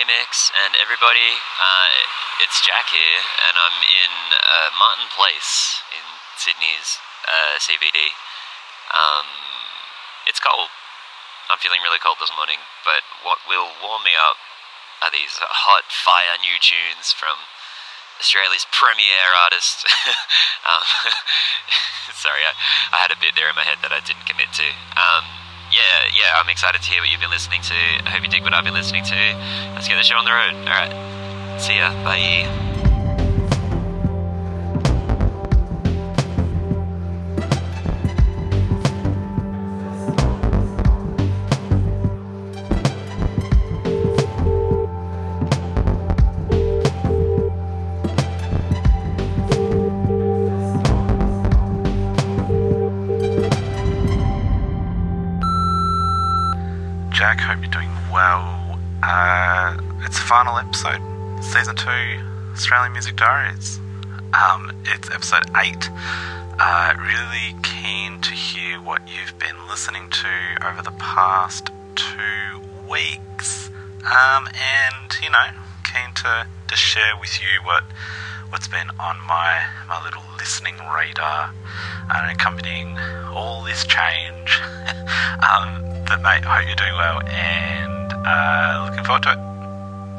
Hey Mix and everybody, it's Jack here and I'm in Martin Place in Sydney's CBD. It's cold. I'm feeling really cold this morning, but what will warm me up are these hot fire new tunes from Australia's premier artist. Sorry, I had a bit there in my head that I didn't commit to. Yeah, I'm excited to hear what you've been listening to. I hope you dig what I've been listening to. Let's get the show on the road. Alright, see ya, bye. Final episode, season 2, Australian Music Diaries. It's episode 8. Really keen to hear what you've been listening to over the past 2 weeks. And you know, keen to share with you what's been on my little listening radar, and accompanying all this change. But mate, hope you're doing well, and looking forward to it.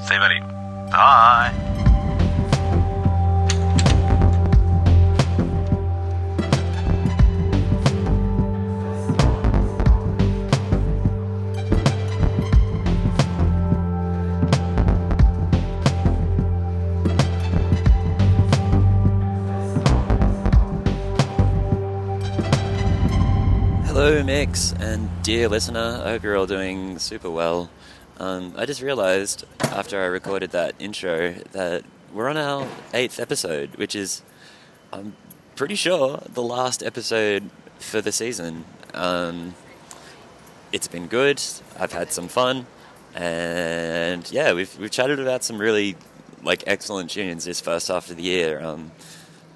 See you, buddy. Bye. Hello, Mix, and dear listener. I hope you're all doing super well. I just realised after I recorded that intro that we're on our 8th episode, which is, I'm pretty sure, the last episode for the season. It's been good. I've had some fun, and yeah, we've chatted about some really excellent tunes this first half of the year.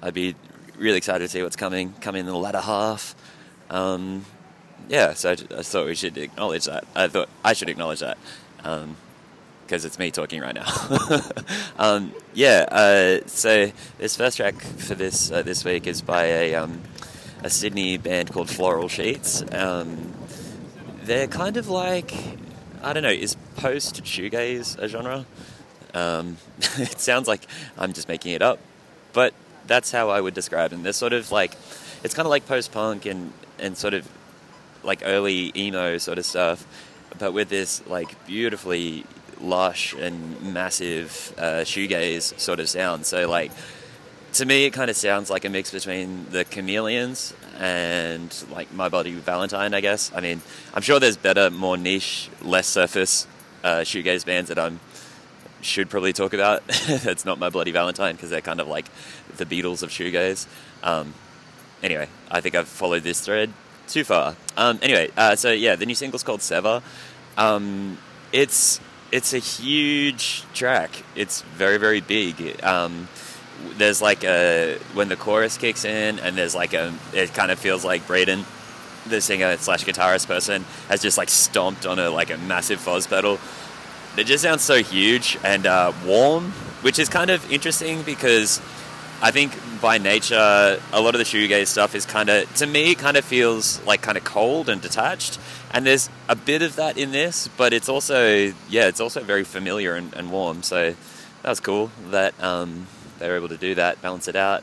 I'd be really excited to see what's coming in the latter half. Yeah, so I thought we should acknowledge that. I thought I should acknowledge that. Because it's me talking right now. So this first track for this week is by a Sydney band called Floral Sheets. They're kind of like, I don't know, is post shoegaze a genre? It sounds like I'm just making it up, but that's how I would describe them. They're sort of like, it's kind of like post punk and sort of like early emo sort of stuff, but with this beautifully lush and massive shoegaze sort of sound. So to me it kind of sounds like a mix between the Chameleons and My Bloody Valentine, I guess. I mean, I'm sure there's better, more niche, less surface shoegaze bands that I should probably talk about. That's not My Bloody Valentine, because they're kind of like the Beatles of shoegaze. Anyway, I think I've followed this thread too far. So yeah, the new single's called Sever. It's a huge track. It's very, very big. There's when the chorus kicks in, and there's it kind of feels like Braden, the singer / guitarist person, has just stomped on a massive fuzz pedal. It just sounds so huge and warm, which is kind of interesting because I think by nature, a lot of the shoegaze stuff is to me, feels cold and detached. And there's a bit of that in this, but it's also, very familiar and warm. So that was cool that they were able to do that, balance it out.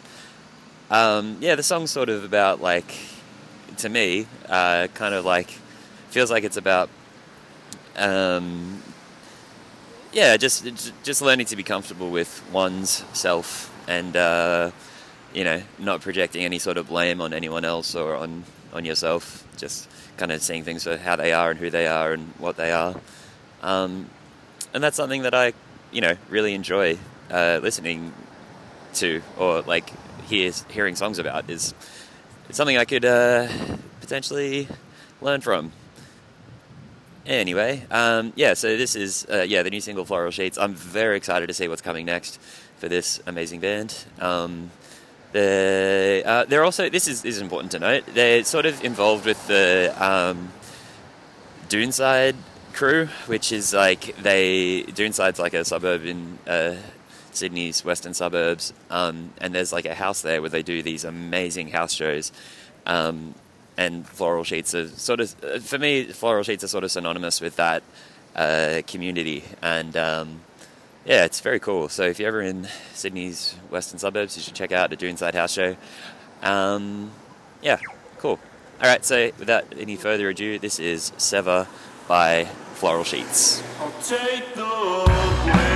The song's sort of about, to me, feels like it's about, just learning to be comfortable with one's self. And, not projecting any sort of blame on anyone else or on yourself. Just kind of seeing things for how they are and who they are and what they are. And that's something that I, really enjoy listening to, or hearing songs about. It's something I could potentially learn from. Anyway, so this is, the new single Floral Sheets. I'm very excited to see what's coming next for this amazing band. They're also, this is important to note, they're sort of involved with the Doonside crew, which is like Doonside's like a suburb in Sydney's western suburbs, and there's like a house there where they do these amazing house shows, and Floral Sheets are sort of, for me, Floral Sheets are sort of synonymous with that community, and yeah, it's very cool. So if you're ever in Sydney's western suburbs, you should check out the Doonside house show. Yeah, cool. All right, so without any further ado, this is Sever by Floral Sheets. I'll take the way.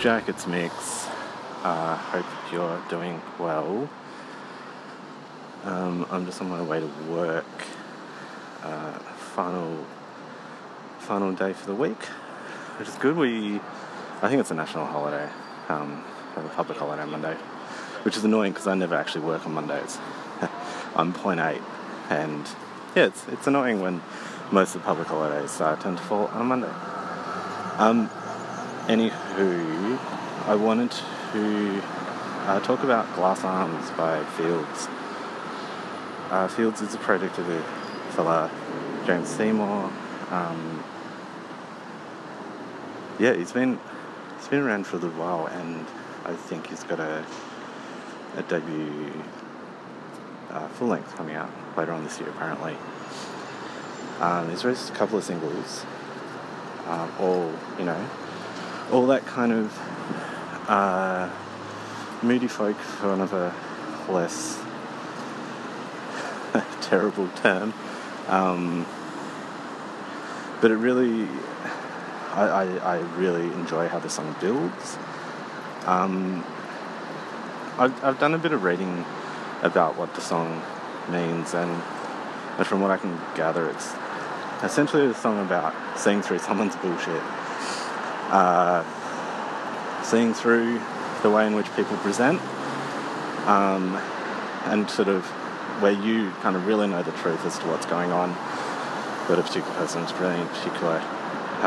Jackets Mix. Hope you're doing well. I'm just on my way to work. Final day for the week, which is good. I think it's a national holiday, a public holiday on Monday, which is annoying because I never actually work on Mondays. I'm 0.8, and yeah, it's annoying when most of the public holidays tend to fall on a Monday. Anywho, I wanted to talk about Glass Arms by Fields. Fields is a project of the fella James Seymour. Yeah, he's been around for a little while, and I think he's got a debut full length coming out later on this year, apparently. He's released a couple of singles, all that kind of moody folk, for another less terrible term, but it really, I really enjoy how the song builds. I've done a bit of reading about what the song means, and from what I can gather, it's essentially a song about seeing through someone's bullshit. Seeing through the way in which people present, and sort of where you kind of really know the truth as to what's going on, but a particular person is presenting in a particular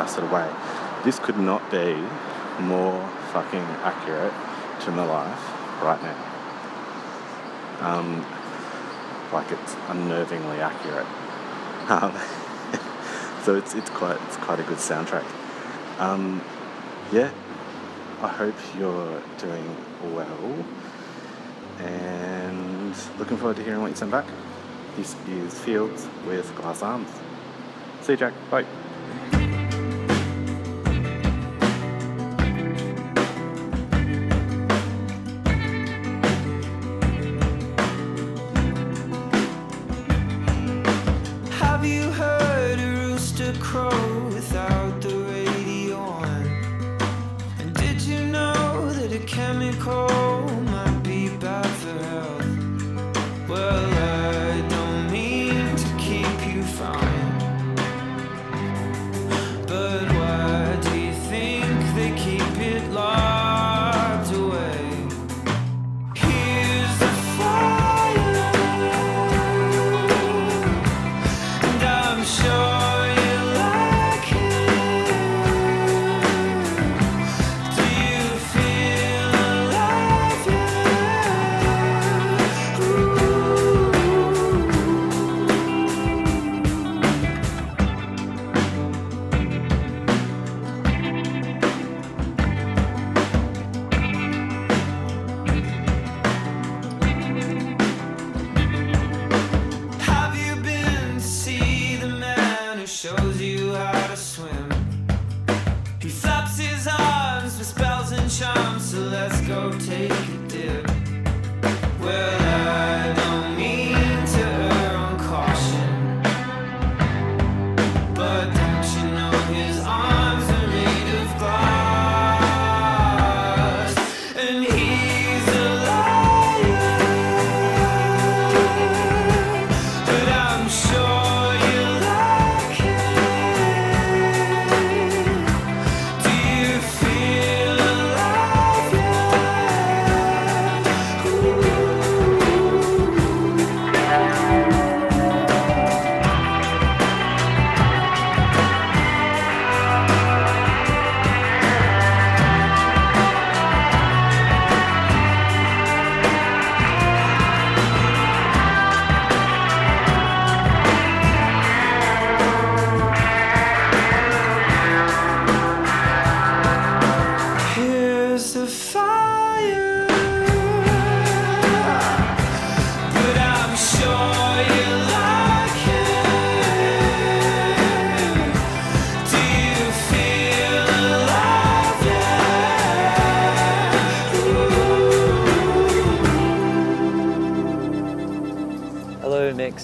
sort of way. This could not be more fucking accurate to my life right now. It's unnervingly accurate. So it's quite a good soundtrack. I hope you're doing well, and looking forward to hearing what you send back. This is Fields with Glass Arms. See you, Jack. Bye.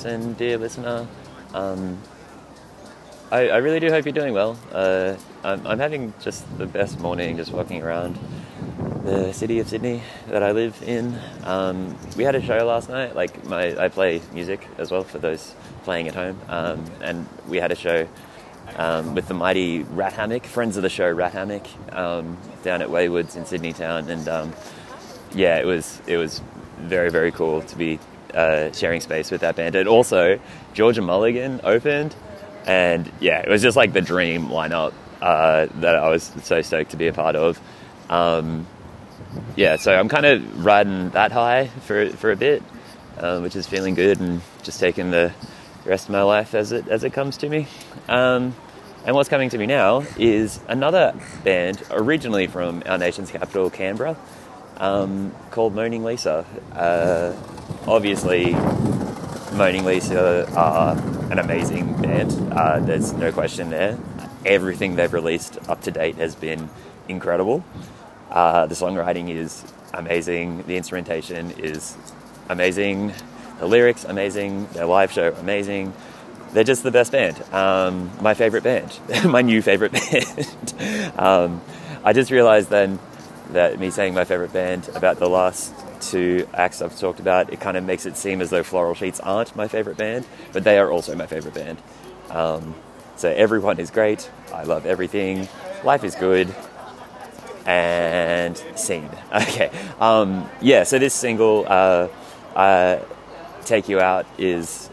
And dear listener, I really do hope you're doing well. I'm having just the best morning just walking around the city of Sydney that I live in. We had a show last night. I play music as well for those playing at home, and we had a show with the mighty Rat Hammock, friends of the show Rat Hammock, down at Waywoods in Sydney town, and it was very, very cool to be sharing space with that band. And also Georgia Mulligan opened, and it was just like the dream lineup that I was so stoked to be a part of. So I'm kind of riding that high for a bit, which is feeling good, and just taking the rest of my life as it comes to me. And what's coming to me now is another band originally from our nation's capital, Canberra, called Moaning Lisa. Obviously, Moaning Lisa are an amazing band. There's no question there. Everything they've released up to date has been incredible. The songwriting is amazing. The instrumentation is amazing. The lyrics, amazing. Their live show, amazing. They're just the best band. My favorite band. My new favorite band. I just realized then that me saying my favorite band about the last two acts I've talked about, it kind of makes it seem as though Floral Sheets aren't my favorite band, but they are also my favorite band. So everyone is great. I love everything. Life is good. And scene. Okay. So this single, Take You Out, is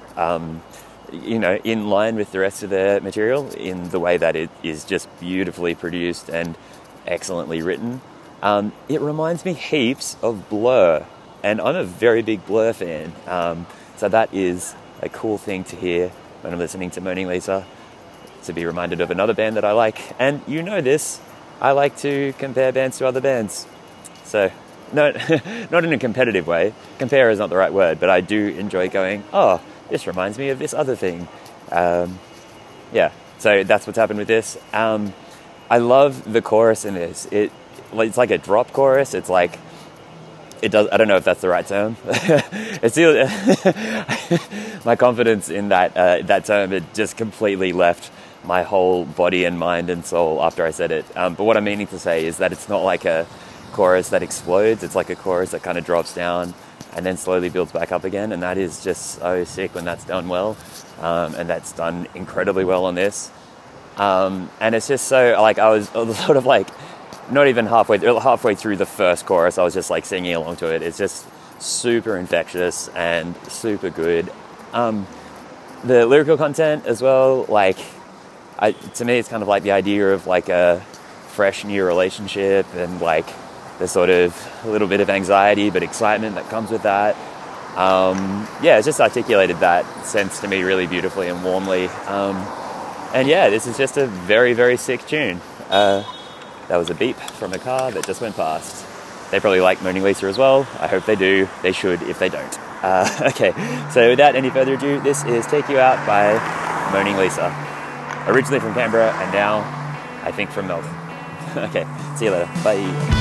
you know, in line with the rest of their material in the way that it is just beautifully produced and excellently written. It reminds me heaps of Blur, and I'm a very big Blur fan. So that is a cool thing to hear when I'm listening to Moaning Lisa, to be reminded of another band that I like. And you know this, I like to compare bands to other bands. So, no, not in a competitive way. Compare is not the right word, but I do enjoy going, oh, this reminds me of this other thing. Yeah, so that's what's happened with this. I love the chorus in this. It's like a drop chorus. It's like, it does. I don't know if that's the right term. It's still, my confidence in that term, it just completely left my whole body and mind and soul after I said it. But what I'm meaning to say is that it's not like a chorus that explodes. It's like a chorus that kind of drops down and then slowly builds back up again. And that is just so sick when that's done well. And that's done incredibly well on this. And it's just so, like, I was sort of like, not even halfway through the first chorus, I was just like singing along to it. It's just super infectious and super good. The lyrical content as well, like, to me, it's kind of like the idea of like a fresh new relationship and like the sort of little bit of anxiety but excitement that comes with that. Yeah, it's just articulated that sense to me really beautifully and warmly. And yeah, this is just a very, very sick tune. That was a beep from a car that just went past. They probably like Moaning Lisa as well. I hope they do. They should if they don't. Okay, so without any further ado, this is Take You Out by Moaning Lisa. Originally from Canberra and now, I think, from Melbourne. Okay, see you later. Bye.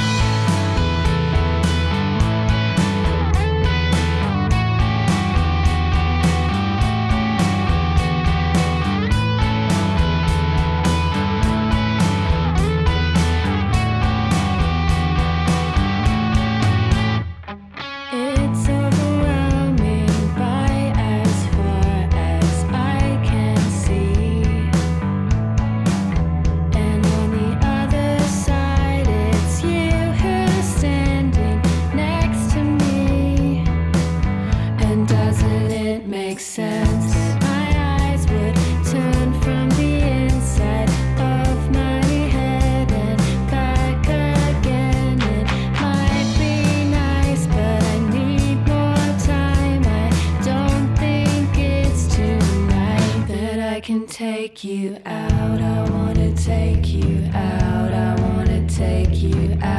Take you out, I wanna take you out, I wanna take you out,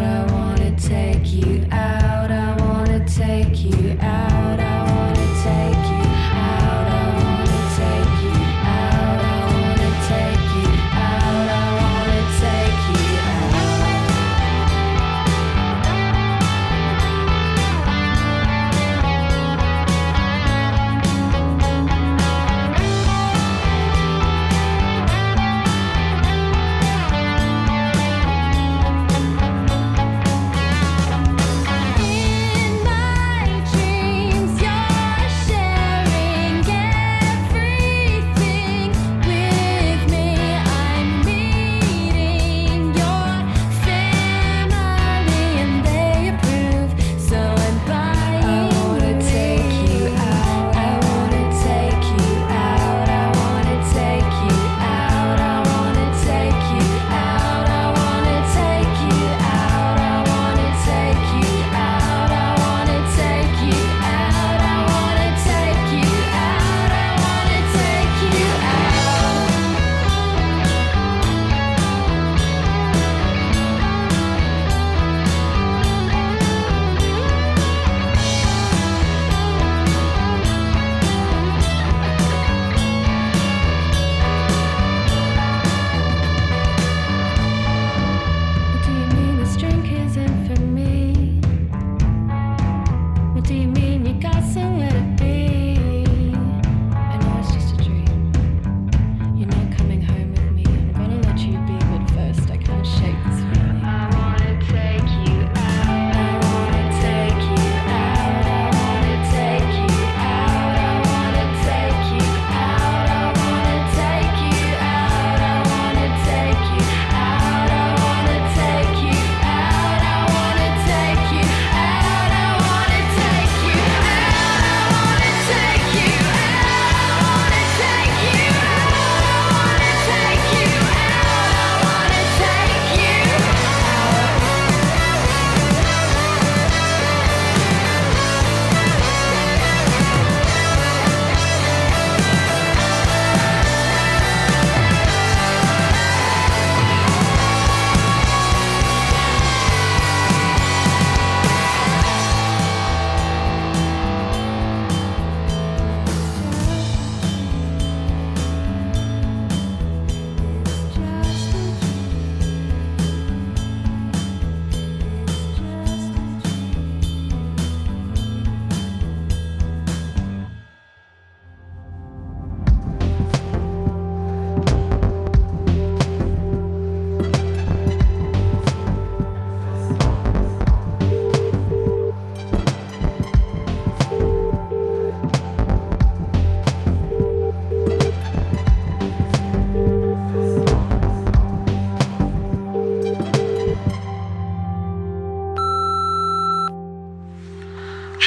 I wanna take you out, I wanna take you out, I wanna take you out, I wanna take you out, I wanna take you out, I wanna take you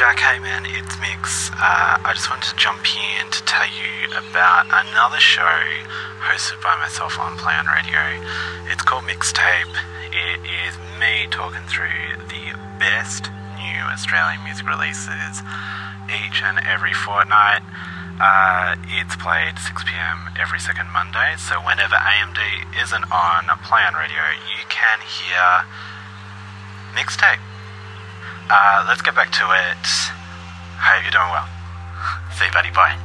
Jack, hey man, it's Mix. I just wanted to jump in to tell you about another show hosted by myself on Play On Radio. It's called Mixtape. It is me talking through the best new Australian music releases each and every fortnight. It's played 6 p.m. every second Monday, so whenever AMD isn't on Play On Radio, you can hear Mixtape. Let's get back to it. Hope you're doing well. See you, buddy. Bye.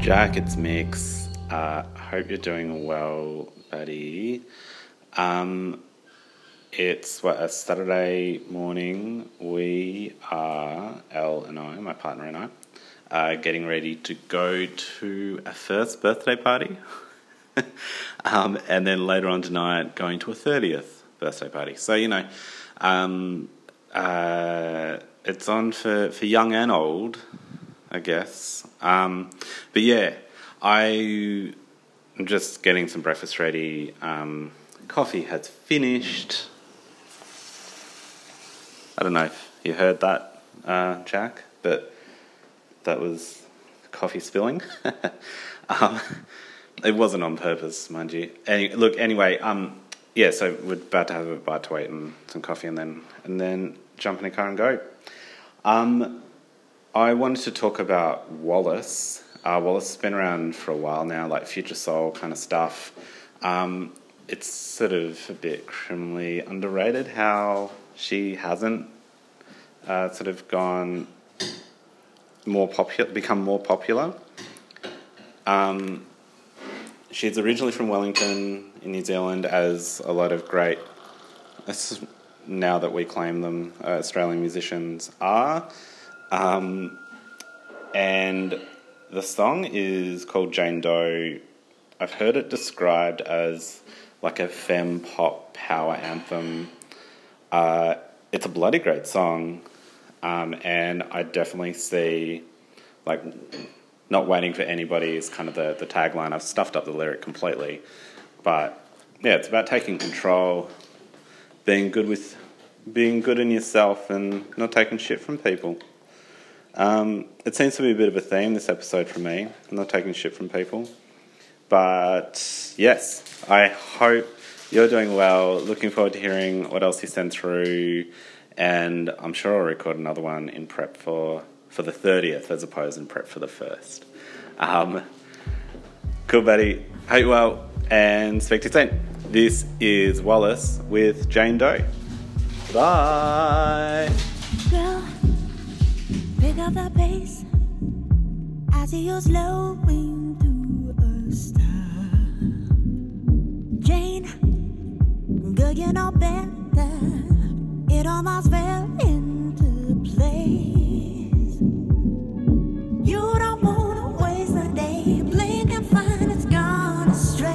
Jack, it's Mix. Hope you're doing well, buddy. It's a Saturday morning. We are, Elle and I, my partner and I, getting ready to go to a first birthday party. And then later on tonight, going to a 30th birthday party. So, you know, it's on for young and old, I guess. But yeah, I'm just getting some breakfast ready. Coffee has finished. I don't know if you heard that, Jack, but that was coffee spilling. It wasn't on purpose, mind you. Anyway, so we're about to have a bite to eat and some coffee and then jump in a car and go. I wanted to talk about Wallace. Wallace has been around for a while now, like Future Soul kind of stuff. It's sort of a bit criminally underrated how she hasn't sort of gone more popular, become more popular. She's originally from Wellington in New Zealand, as a lot of great, now that we claim them, Australian musicians are. And the song is called Jane Doe. I've heard it described as like a femme pop power anthem. It's a bloody great song, and I definitely see, like, not waiting for anybody is kind of the tagline. I've stuffed up the lyric completely, but yeah, it's about taking control, being good in yourself, and not taking shit from people. It seems to be a bit of a theme this episode for me. I'm not taking shit from people. But yes, I hope you're doing well. Looking forward to hearing what else you send through. And I'm sure I'll record another one in prep for the 30th as opposed in prep for the 1st. Cool, buddy. Hope you're well and speak to you soon. This is Wallace with Jane Doe. Bye. Girl. Pick up the pace. I see you slowing to a stop. Jane, girl, you know better. It almost fell into place. You don't wanna waste a day. Blink and find it's gone astray.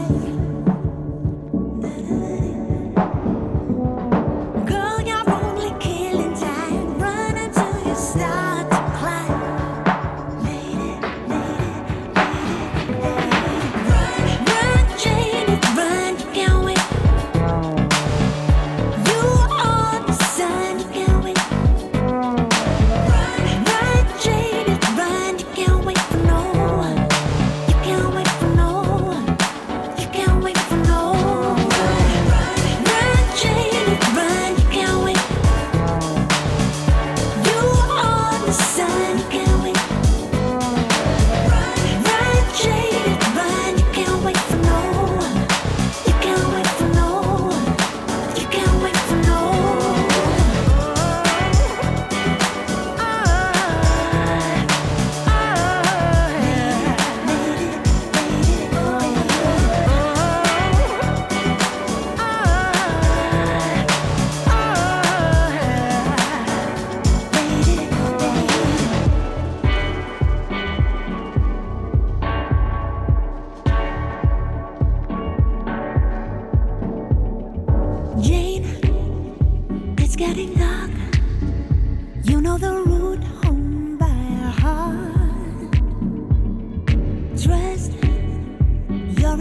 Can we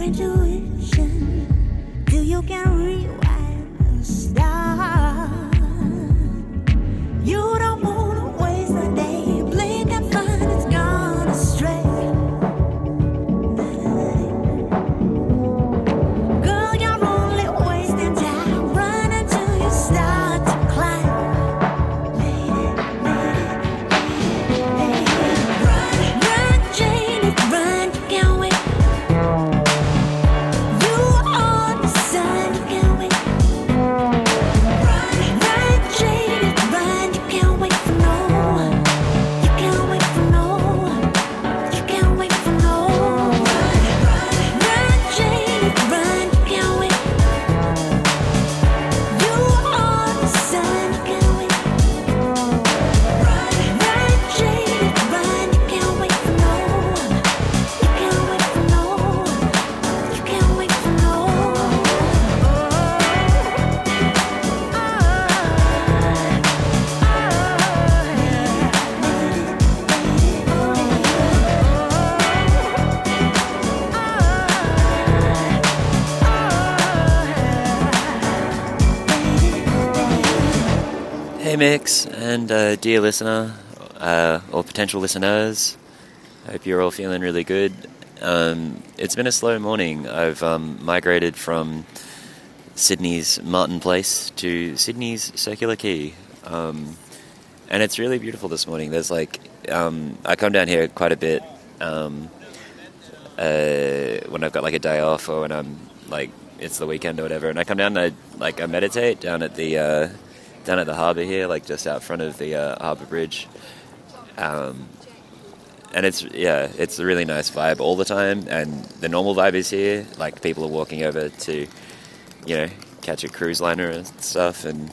intuition till you can rewind and start. You don't wanna waste the day, blink and find it's gone astray. Girl, you're only wasting time, run until you start to climb. Run, run, Jane, run, you can't wait. You are the sun, you can't wait. Run, run, Jane, run, you can't wait for no one. You can't wait for no one. You can't wait for no one. Run, run, Jane, run, you can't wait. You are the sun, you can't wait. Run, run, Jane, run, you can't wait for no one. You can't wait for no one. You can't wait for no Hey Mix and dear listener or potential listeners, I hope you're all feeling really good. It's been a slow morning. I've migrated from Sydney's Martin Place to Sydney's Circular Quay, and it's really beautiful this morning. There's like I come down here quite a bit when I've got like a day off or when I'm like it's the weekend or whatever, and I come down and I meditate down at the harbour here, like just out front of the harbour bridge, and it's a really nice vibe all the time. And the normal vibe is here, like people are walking over to, you know, catch a cruise liner and stuff, and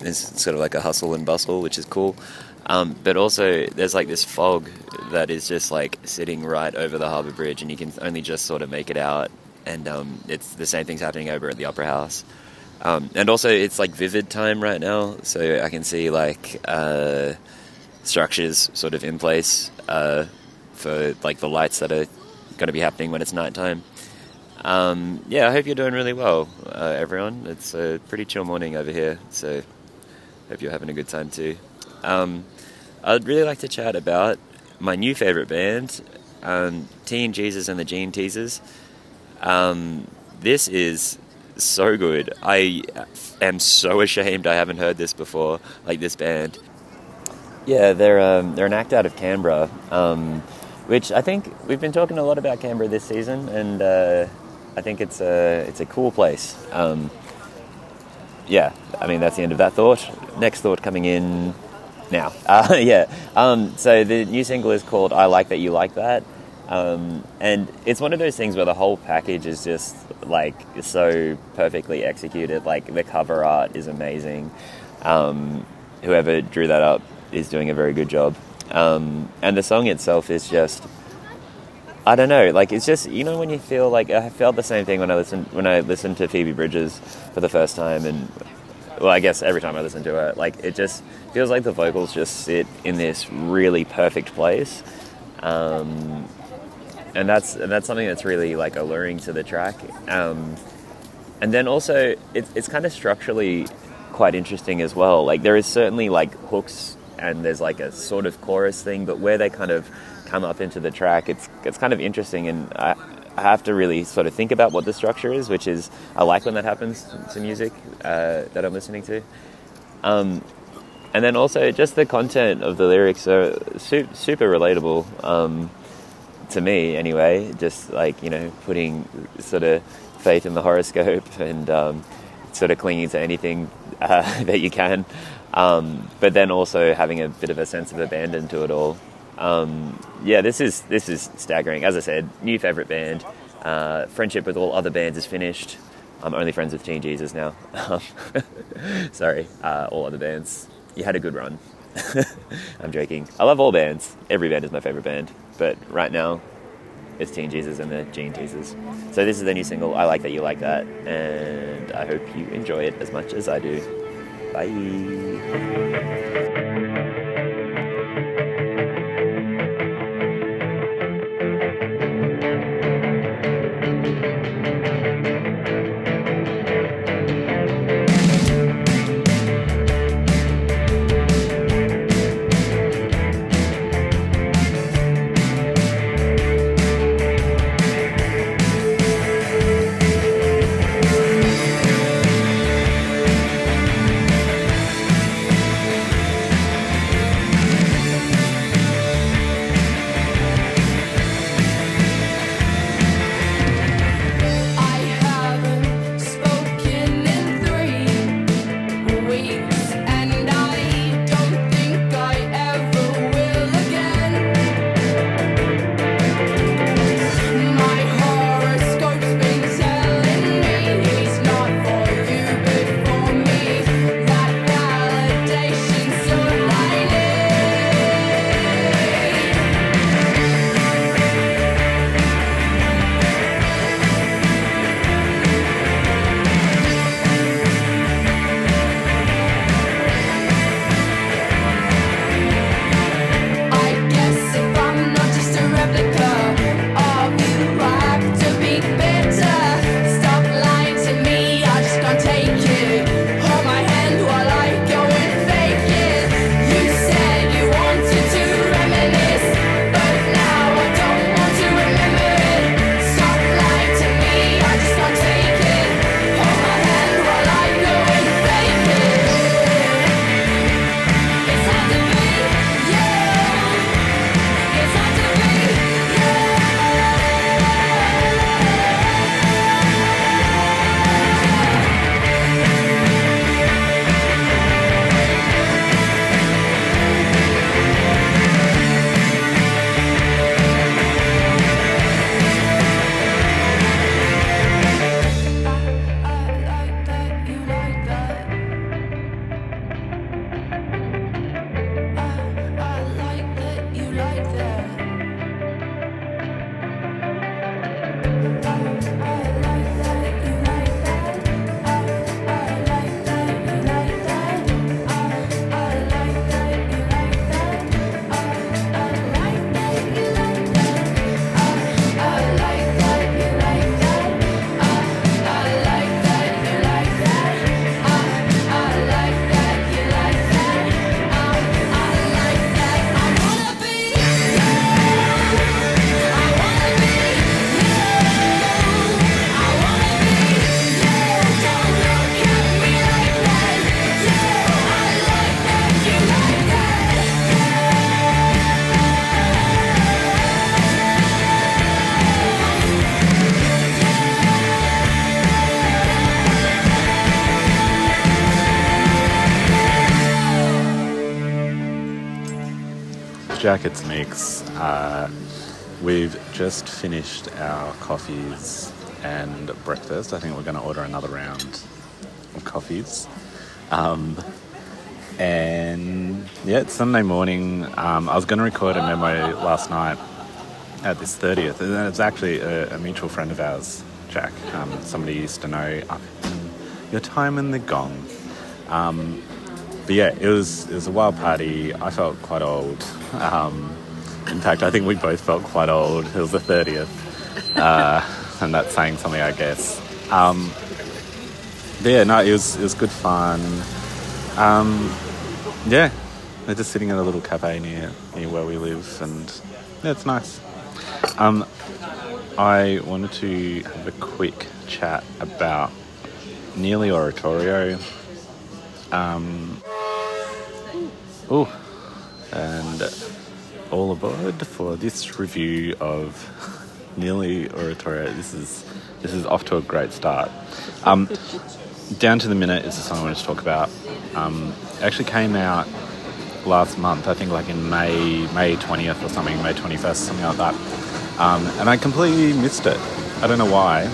it's sort of like a hustle and bustle, which is cool. But also there's like this fog that is just like sitting right over the harbour bridge, and you can only just sort of make it out. And it's the same thing's happening over at the Opera House. And also it's like vivid time right now, so I can see like structures sort of in place for like the lights that are going to be happening when it's nighttime. Yeah, I hope you're doing really well, everyone. It's a pretty chill morning over here, so hope you're having a good time too. I'd really like to chat about my new favourite band, Teen Jesus and the Gene Teasers. This is so good. I am so ashamed I haven't heard this before, like this band. Yeah, they're an act out of Canberra, which I think we've been talking a lot about Canberra this season, and I think it's a cool place. Yeah, I mean, that's the end of that thought. Next thought coming in now. So the new single is called I Like That You Like That. And it's one of those things where the whole package is just like so perfectly executed. Like the cover art is amazing. Whoever drew that up is doing a very good job. And the song itself is just, I don't know, like it's just, you know, when you feel like, I felt the same thing when I listened to Phoebe Bridgers for the first time, and well, I guess every time I listen to her, like it just feels like the vocals just sit in this really perfect place. And that's something that's really like alluring to the track, and then also it's kind of structurally quite interesting as well. Like there is certainly like hooks, and there's like a sort of chorus thing, but where they kind of come up into the track, it's kind of interesting, and I have to really sort of think about what the structure is, which is I like when that happens to music that I'm listening to. And then also just the content of the lyrics are super relatable. To me anyway, just like, you know, putting sort of faith in the horoscope and sort of clinging to anything that you can, but then also having a bit of a sense of abandon to it all. Yeah, this is staggering. As I said, new favourite band. Friendship with all other bands is finished. I'm only friends with Teen Jesus now. Sorry, all other bands. You had a good run. I'm joking. I love all bands. Every band is my favourite band. But right now, it's Teen Jesus and the Gene Teasers. So this is their new single, I Like That You Like That. And I hope you enjoy it as much as I do. Bye. Jackets Mix. We've just finished our coffees and breakfast. I think we're going to order another round of coffees. And yeah, it's Sunday morning. I was going to record a memo last night at this 30th. And it's actually a mutual friend of ours, Jack. Somebody used to know up in your time in the Gong. But yeah, it was a wild party. I felt quite old. In fact, I think we both felt quite old. It was the 30th. And that's saying something, I guess. But yeah, no, it was good fun. Yeah, we're just sitting in a little cafe near where we live, and yeah, it's nice. I wanted to have a quick chat about Nearly Oratorio. And all aboard for this review of Nearly Oratorio. This is off to a great start. Down to the Minute is the song I want to talk about. It actually came out last month, I think like in May 20th or something, May 21st, something like that. And I completely missed it. I don't know why.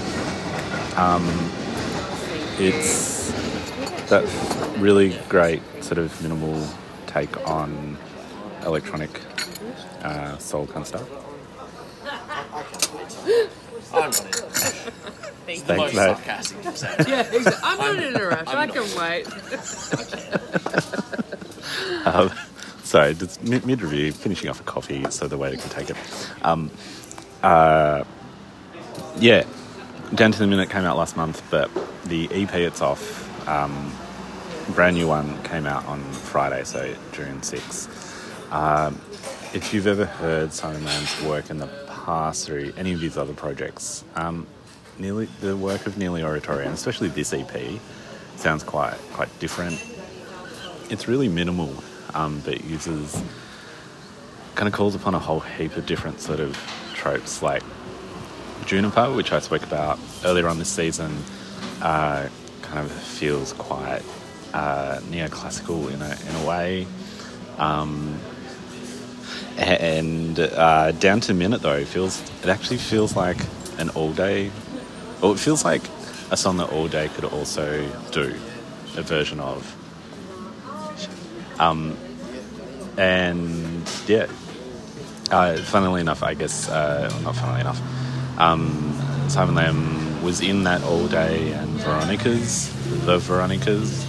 It's that really great sort of minimal take on electronic soul kind of stuff. I'm Thanks, the most sarcastic. Yeah, exactly. I'm not in a rush. I can wait. Sorry, just mid-review, finishing off a coffee so the waiter can take it. Yeah, Down to the Minute came out last month, but the EP it's off, brand new one, came out on Friday, so June 6th. If you've ever heard Simon Lamb's work in the past through any of his other projects, the work of Nearly Oratorio, and especially this EP, sounds quite different. It's really minimal, but calls upon a whole heap of different sort of tropes, like Juniper, which I spoke about earlier on this season, kind of feels quite neoclassical in a way. And Down to Minute though, it actually feels like an all day, or it feels like a song that all day could also do a version of. And yeah, funnily enough, I guess, not funnily enough, Simon Lamb was in that all day and the Veronicas,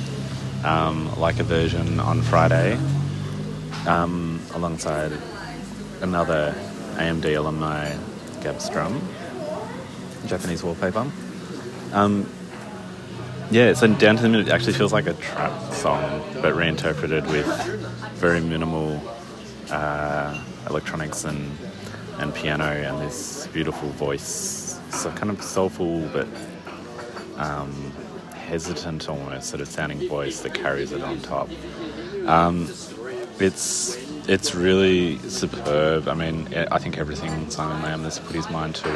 like a version on Friday, alongside another AMD alumni, Gab Strum, Japanese Wallpaper. So Down to the Minute actually feels like a trap song, but reinterpreted with very minimal electronics and piano and this beautiful voice, so kind of soulful but hesitant almost sort of sounding voice that carries it on top. It's really superb. I mean, I think everything Simon Lamb has put his mind to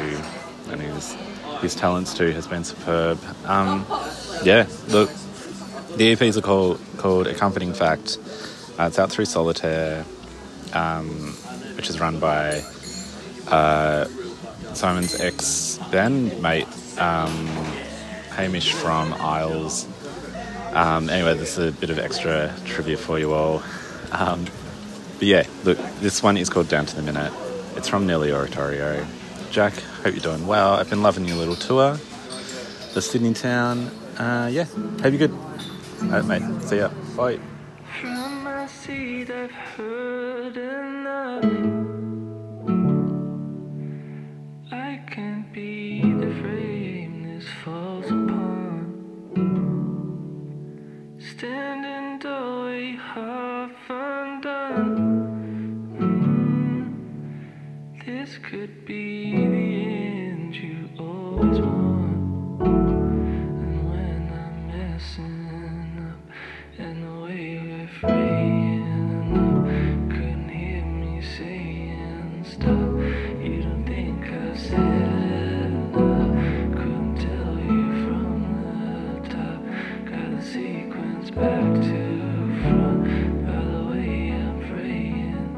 and his talents too has been superb. Look, the EPs are called A Comforting Fact. It's out through Solitaire, which is run by Simon's ex-bandmate, Hamish from Isles. Anyway, this is a bit of extra trivia for you all. But yeah, look, this one is called Down to the Minute. It's from Nearly Oratorio. Jack, hope you're doing well. I've been loving your little tour, the Sydney town. Hope you're good. All right, mate. See ya. Bye. From my seat, I've heard enough. I can't be the frame this falls upon. Standing doorway, half undone. This could be the end you always want. Back to front, by the way I'm praying.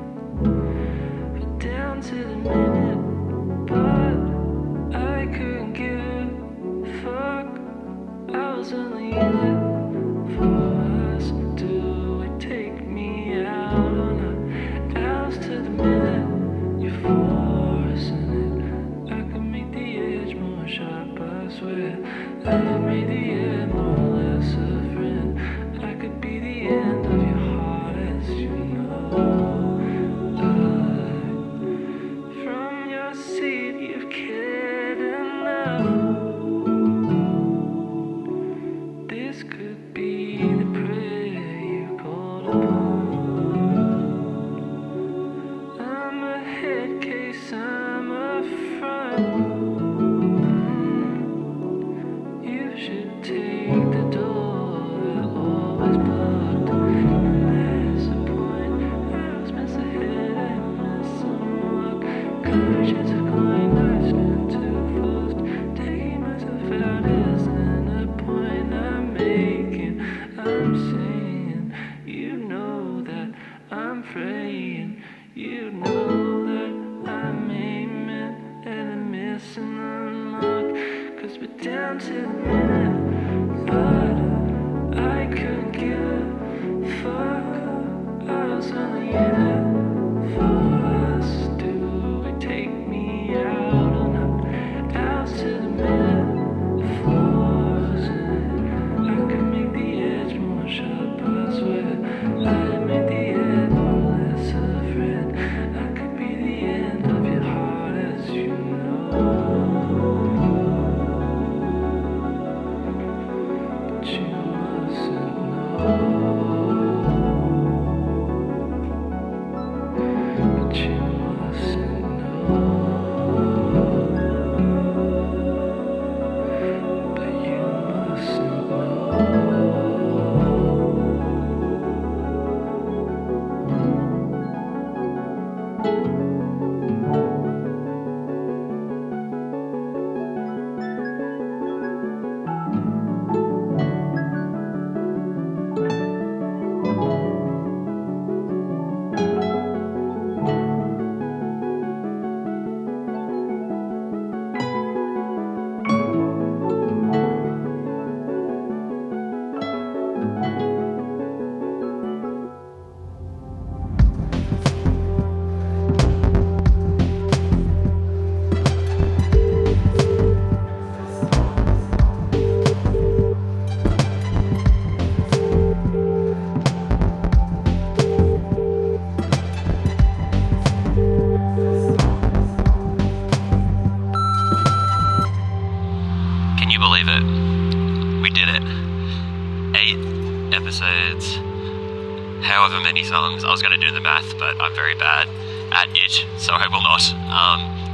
However many songs. I was going to do the math, but I'm very bad at it, so I will not.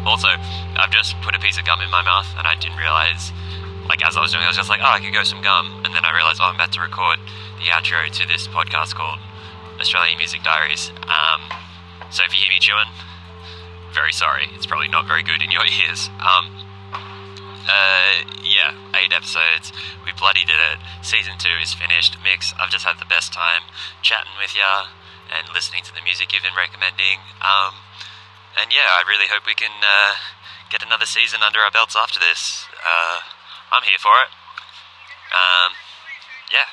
Also, I've just put a piece of gum in my mouth, and I didn't realise, like, as I was doing it, I was just like, oh, I could go some gum, and then I realised, oh, I'm about to record the outro to this podcast called Australian Music Diaries, so if you hear me chewing, very sorry, it's probably not very good in your ears. Yeah, 8 episodes, we bloody did it. Season 2 is finished. Mix, I've just had the best time chatting with ya and listening to the music you've been recommending, and yeah, I really hope we can get another season under our belts after this. I'm here for it. Yeah,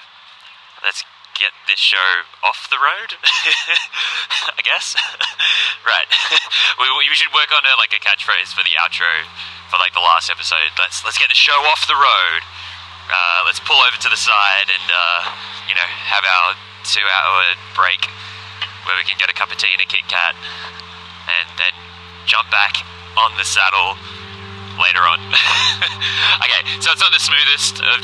let's get this show off the road, I guess. Right, we should work on a catchphrase for the outro for the last episode. Let's get the show off the road. Let's pull over to the side and have our 2-hour break where we can get a cup of tea and a Kit Kat, and then jump back on the saddle later on. Okay, so it's not the smoothest of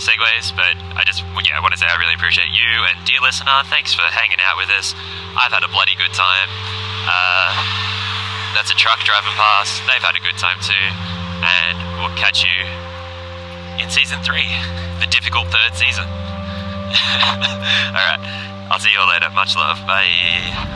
segues, but I want to say I really appreciate you, and dear listener, thanks for hanging out with us. I've had a bloody good time. That's a truck driving past. They've had a good time too. And we'll catch you in season 3, the difficult third season. Alright, I'll see you all later. Much love. Bye.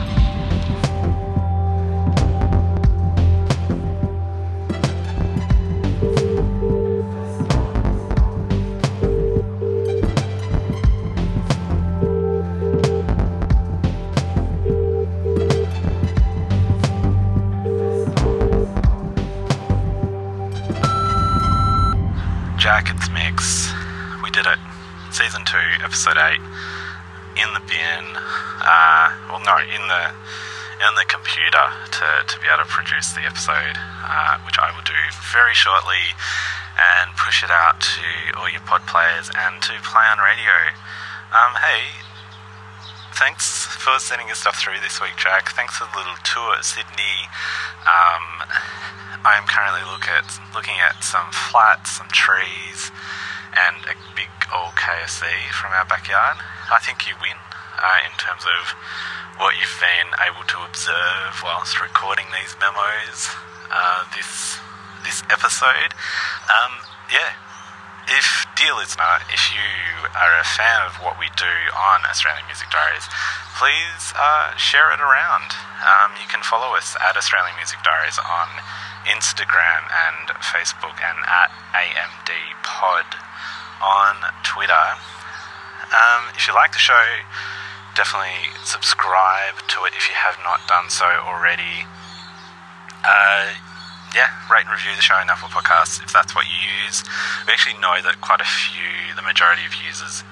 Jackets Mix, we did it. Season 2, episode 8, in the bin. Well, no, in the in the computer to be able to produce the episode, which I will do very shortly, and push it out to all your pod players and to Play On Radio. Hey, thanks for sending your stuff through this week, Jack. Thanks for the little tour at Sydney. I'm currently looking at some flats, some trees, and a big old KFC from our backyard. I think you win in terms of what you've been able to observe whilst recording these memos, this episode. If, dear listener, if you are a fan of what we do on Australian Music Diaries, please share it around. You can follow us at Australian Music Diaries on Instagram and Facebook, and at AMDpod on Twitter. If you like the show, definitely subscribe to it if you have not done so already. Rate and review the show on Apple Podcasts if that's what you use. We actually know that quite a few, the majority of users,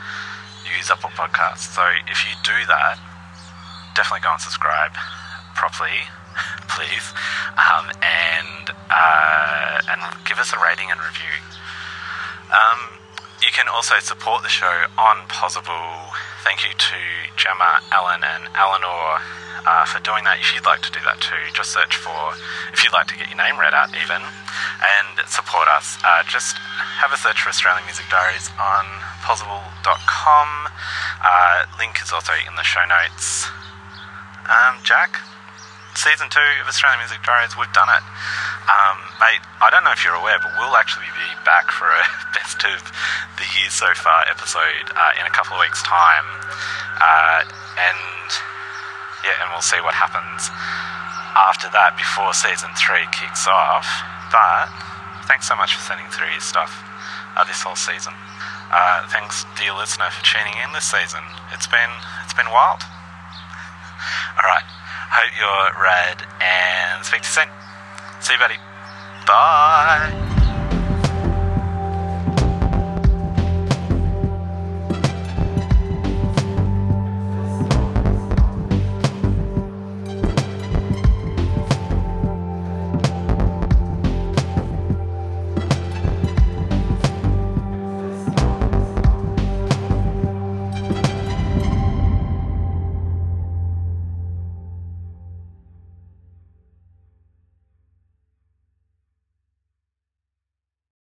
use Apple Podcasts. So if you do that, definitely go and subscribe properly, please. And give us a rating and review. You can also support the show on Possible. Thank you to Gemma, Alan and Eleanor for doing that. If you'd like to do that too, just search for, if you'd like to get your name read out even, and support us, just have a search for Australian Music Diaries on possible.com. Link is also in the show notes. Jack, season 2 of Australian Music Diaries, we've done it. Mate, I don't know if you're aware, but we'll actually be back for a best of the year so far episode in a couple of weeks' time. And we'll see what happens after that before season 3 kicks off. But thanks so much for sending through your stuff this whole season. Thanks, dear listener, for tuning in this season. It's been wild. All right. Hope you're rad, and speak to you soon. See you, buddy. Bye.